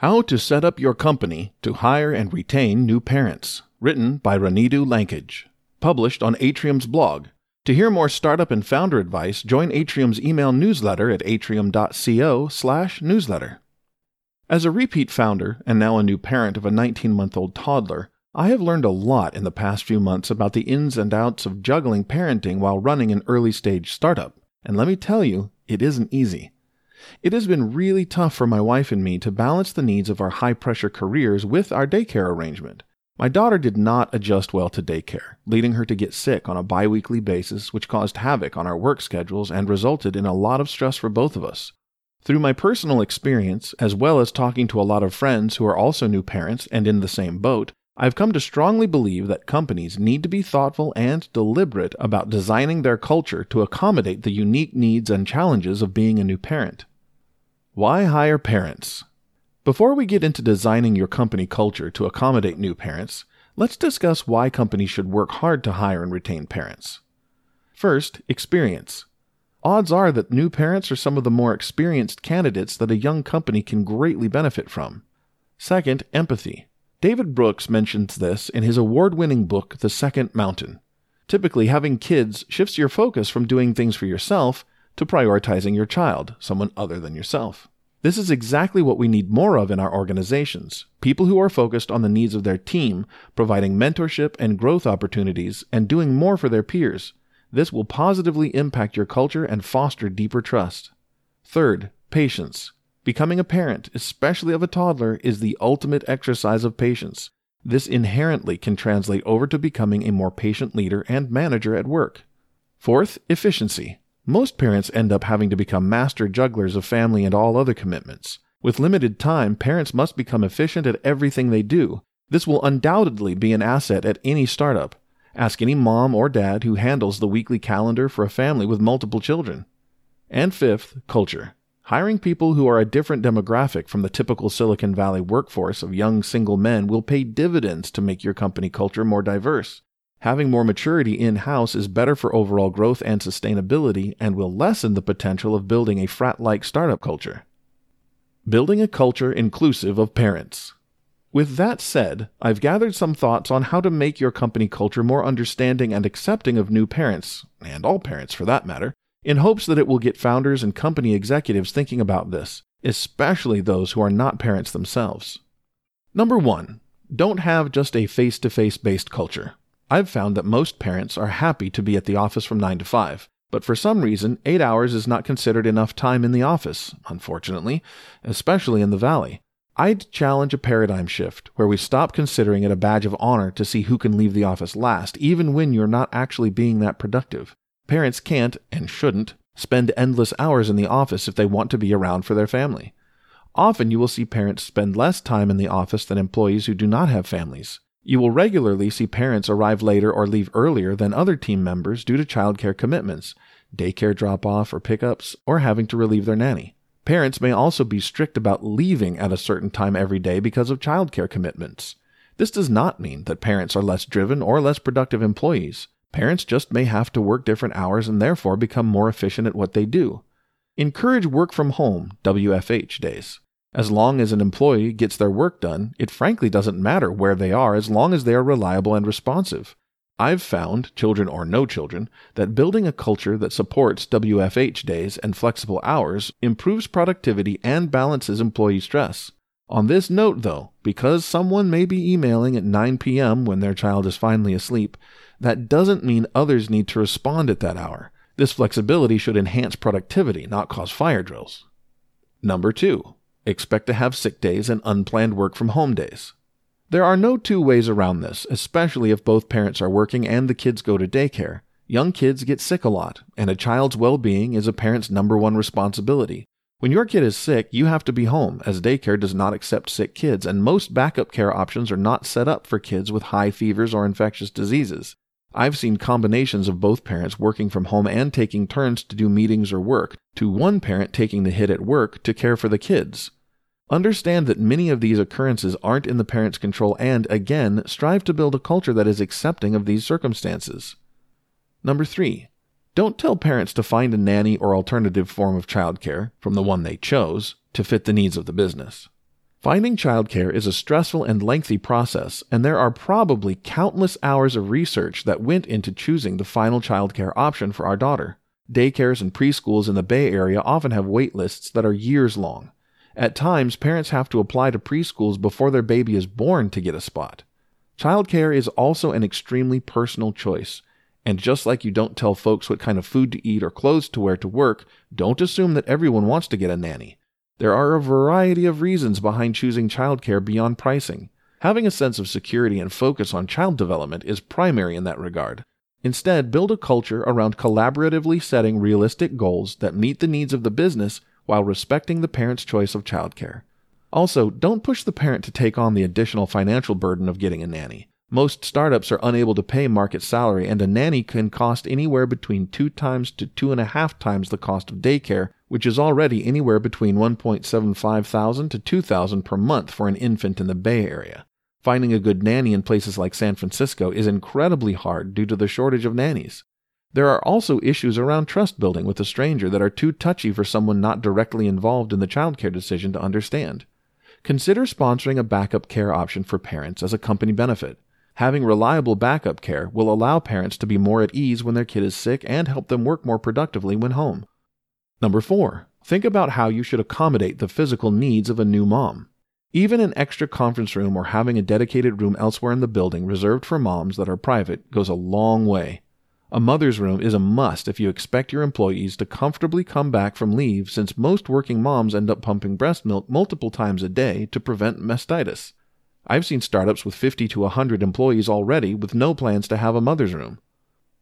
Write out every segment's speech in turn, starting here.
How to Set Up Your Company to Hire and Retain New Parents, written by Ranidu Lankage, published on Atrium's blog. To hear more startup and founder advice, join Atrium's email newsletter at atrium.co/newsletter. As a repeat founder, and now a new parent of a 19-month-old toddler, I have learned a lot in the past few months about the ins and outs of juggling parenting while running an early-stage startup, and let me tell you, it isn't easy. It has been really tough for my wife and me to balance the needs of our high-pressure careers with our daycare arrangement. My daughter did not adjust well to daycare, leading her to get sick on a biweekly basis, which caused havoc on our work schedules and resulted in a lot of stress for both of us. Through my personal experience, as well as talking to a lot of friends who are also new parents and in the same boat, I've come to strongly believe that companies need to be thoughtful and deliberate about designing their culture to accommodate the unique needs and challenges of being a new parent. Why hire parents? Before we get into designing your company culture to accommodate new parents, let's discuss why companies should work hard to hire and retain parents. First, experience. Odds are that new parents are some of the more experienced candidates that a young company can greatly benefit from. Second, empathy. David Brooks mentions this in his award-winning book, The Second Mountain. Typically, having kids shifts your focus from doing things for yourself to prioritizing your child, someone other than yourself. This is exactly what we need more of in our organizations, people who are focused on the needs of their team, providing mentorship and growth opportunities, and doing more for their peers. This will positively impact your culture and foster deeper trust. Third, patience. Becoming a parent, especially of a toddler, is the ultimate exercise of patience. This inherently can translate over to becoming a more patient leader and manager at work. Fourth, efficiency. Most parents end up having to become master jugglers of family and all other commitments. With limited time, parents must become efficient at everything they do. This will undoubtedly be an asset at any startup. Ask any mom or dad who handles the weekly calendar for a family with multiple children. And fifth, culture. Hiring people who are a different demographic from the typical Silicon Valley workforce of young single men will pay dividends to make your company culture more diverse. Having more maturity in-house is better for overall growth and sustainability and will lessen the potential of building a frat-like startup culture. Building a culture inclusive of parents. With that said, I've gathered some thoughts on how to make your company culture more understanding and accepting of new parents, and all parents for that matter, in hopes that it will get founders and company executives thinking about this, especially those who are not parents themselves. Number 1. Don't have just a face-to-face based culture. I've found that most parents are happy to be at the office from 9 to 5, but for some reason, 8 hours is not considered enough time in the office, unfortunately, especially in the Valley. I'd challenge a paradigm shift where we stop considering it a badge of honor to see who can leave the office last, even when you're not actually being that productive. Parents can't, and shouldn't, spend endless hours in the office if they want to be around for their family. Often you will see parents spend less time in the office than employees who do not have families. You will regularly see parents arrive later or leave earlier than other team members due to childcare commitments, daycare drop-off or pickups, or having to relieve their nanny. Parents may also be strict about leaving at a certain time every day because of childcare commitments. This does not mean that parents are less driven or less productive employees. Parents just may have to work different hours and therefore become more efficient at what they do. Encourage work from home, WFH days. As long as an employee gets their work done, it frankly doesn't matter where they are as long as they are reliable and responsive. I've found, children or no children, that building a culture that supports WFH days and flexible hours improves productivity and balances employee stress. On this note, though, because someone may be emailing at 9 p.m. when their child is finally asleep, that doesn't mean others need to respond at that hour. This flexibility should enhance productivity, not cause fire drills. Number 2. Expect to have sick days and unplanned work from home days. There are no two ways around this, especially if both parents are working and the kids go to daycare. Young kids get sick a lot, and a child's well-being is a parent's number one responsibility. When your kid is sick, you have to be home, as daycare does not accept sick kids, and most backup care options are not set up for kids with high fevers or infectious diseases. I've seen combinations of both parents working from home and taking turns to do meetings or work, to one parent taking the hit at work to care for the kids. Understand that many of these occurrences aren't in the parent's control and, again, strive to build a culture that is accepting of these circumstances. Number 3. Don't tell parents to find a nanny or alternative form of childcare, from the one they chose, to fit the needs of the business. Finding childcare is a stressful and lengthy process, and there are probably countless hours of research that went into choosing the final childcare option for our daughter. Daycares and preschools in the Bay Area often have wait lists that are years long. At times, parents have to apply to preschools before their baby is born to get a spot. Childcare is also an extremely personal choice. And just like you don't tell folks what kind of food to eat or clothes to wear to work, don't assume that everyone wants to get a nanny. There are a variety of reasons behind choosing childcare beyond pricing. Having a sense of security and focus on child development is primary in that regard. Instead, build a culture around collaboratively setting realistic goals that meet the needs of the business while respecting the parent's choice of childcare. Also, don't push the parent to take on the additional financial burden of getting a nanny. Most startups are unable to pay market salary, and a nanny can cost anywhere between 2 times to 2.5 times the cost of daycare, which is already anywhere between $1,750 to $2,000 per month for an infant in the Bay Area. Finding a good nanny in places like San Francisco is incredibly hard due to the shortage of nannies. There are also issues around trust building with a stranger that are too touchy for someone not directly involved in the childcare decision to understand. Consider sponsoring a backup care option for parents as a company benefit. Having reliable backup care will allow parents to be more at ease when their kid is sick and help them work more productively when home. Number 4. Think about how you should accommodate the physical needs of a new mom. Even an extra conference room or having a dedicated room elsewhere in the building reserved for moms that are private goes a long way. A mother's room is a must if you expect your employees to comfortably come back from leave, since most working moms end up pumping breast milk multiple times a day to prevent mastitis. I've seen startups with 50 to 100 employees already with no plans to have a mother's room.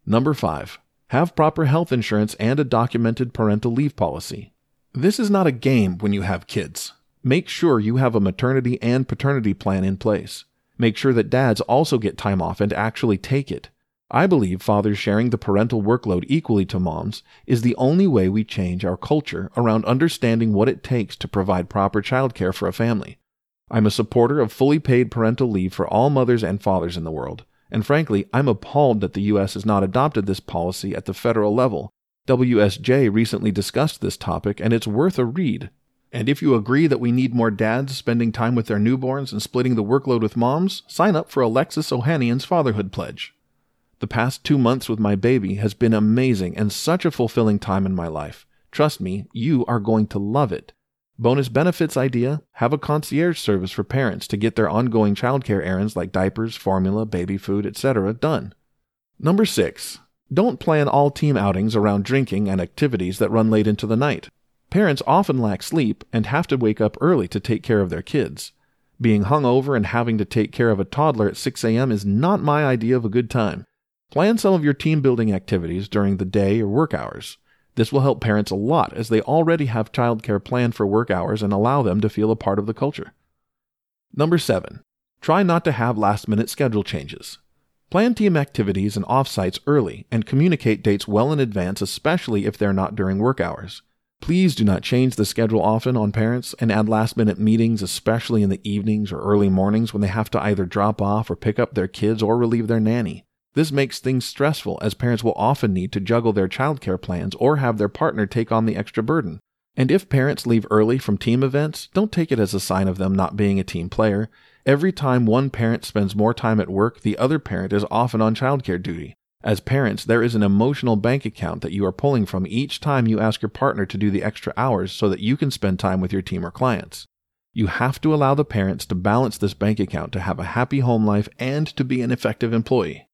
Number 5. Have proper health insurance and a documented parental leave policy. This is not a game when you have kids. Make sure you have a maternity and paternity plan in place. Make sure that dads also get time off and actually take it. I believe fathers sharing the parental workload equally to moms is the only way we change our culture around understanding what it takes to provide proper childcare for a family. I'm a supporter of fully paid parental leave for all mothers and fathers in the world, and frankly, I'm appalled that the U.S. has not adopted this policy at the federal level. WSJ recently discussed this topic, and it's worth a read. And if you agree that we need more dads spending time with their newborns and splitting the workload with moms, sign up for Alexis Ohanian's Fatherhood Pledge. The past 2 months with my baby has been amazing and such a fulfilling time in my life. Trust me, you are going to love it. Bonus benefits idea: have a concierge service for parents to get their ongoing childcare errands like diapers, formula, baby food, etc. done. Number 6. Don't plan all team outings around drinking and activities that run late into the night. Parents often lack sleep and have to wake up early to take care of their kids. Being hungover and having to take care of a toddler at 6 a.m. is not my idea of a good time. Plan some of your team-building activities during the day or work hours. This will help parents a lot, as they already have childcare planned for work hours and allow them to feel a part of the culture. Number 7. Try not to have last-minute schedule changes. Plan team activities and off-sites early and communicate dates well in advance, especially if they're not during work hours. Please do not change the schedule often on parents and add last-minute meetings, especially in the evenings or early mornings when they have to either drop off or pick up their kids or relieve their nanny. This makes things stressful, as parents will often need to juggle their childcare plans or have their partner take on the extra burden. And if parents leave early from team events, don't take it as a sign of them not being a team player. Every time one parent spends more time at work, the other parent is often on childcare duty. As parents, there is an emotional bank account that you are pulling from each time you ask your partner to do the extra hours so that you can spend time with your team or clients. You have to allow the parents to balance this bank account to have a happy home life and to be an effective employee.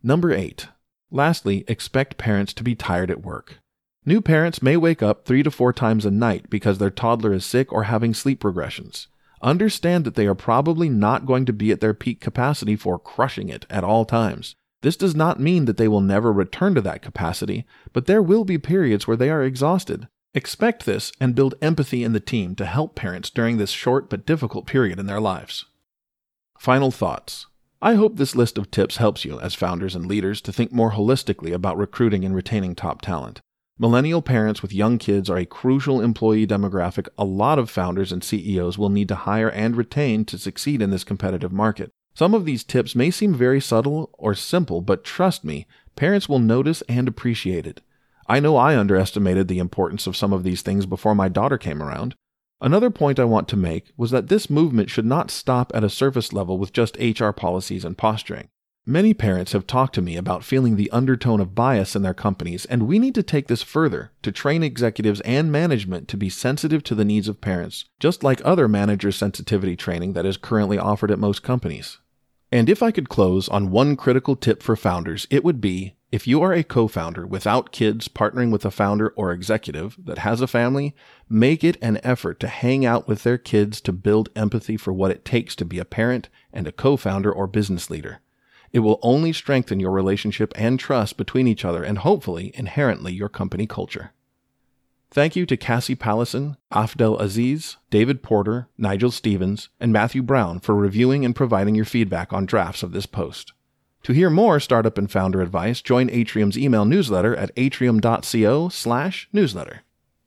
Number 8. Lastly, expect parents to be tired at work. New parents may wake up 3 to 4 times a night because their toddler is sick or having sleep regressions. Understand that they are probably not going to be at their peak capacity for crushing it at all times. This does not mean that they will never return to that capacity, but there will be periods where they are exhausted. Expect this and build empathy in the team to help parents during this short but difficult period in their lives. Final thoughts. I hope this list of tips helps you, as founders and leaders, to think more holistically about recruiting and retaining top talent. Millennial parents with young kids are a crucial employee demographic a lot of founders and CEOs will need to hire and retain to succeed in this competitive market. Some of these tips may seem very subtle or simple, but trust me, parents will notice and appreciate it. I know I underestimated the importance of some of these things before my daughter came around. Another point I want to make was that this movement should not stop at a surface level with just HR policies and posturing. Many parents have talked to me about feeling the undertone of bias in their companies, and we need to take this further to train executives and management to be sensitive to the needs of parents, just like other manager sensitivity training that is currently offered at most companies. And if I could close on one critical tip for founders, it would be, if you are a co-founder without kids partnering with a founder or executive that has a family, make it an effort to hang out with their kids to build empathy for what it takes to be a parent and a co-founder or business leader. It will only strengthen your relationship and trust between each other and hopefully inherently your company culture. Thank you to Cassie Pallison, Afdel Aziz, David Porter, Nigel Stevens, and Matthew Brown for reviewing and providing your feedback on drafts of this post. To hear more startup and founder advice, join Atrium's email newsletter at atrium.co/newsletter.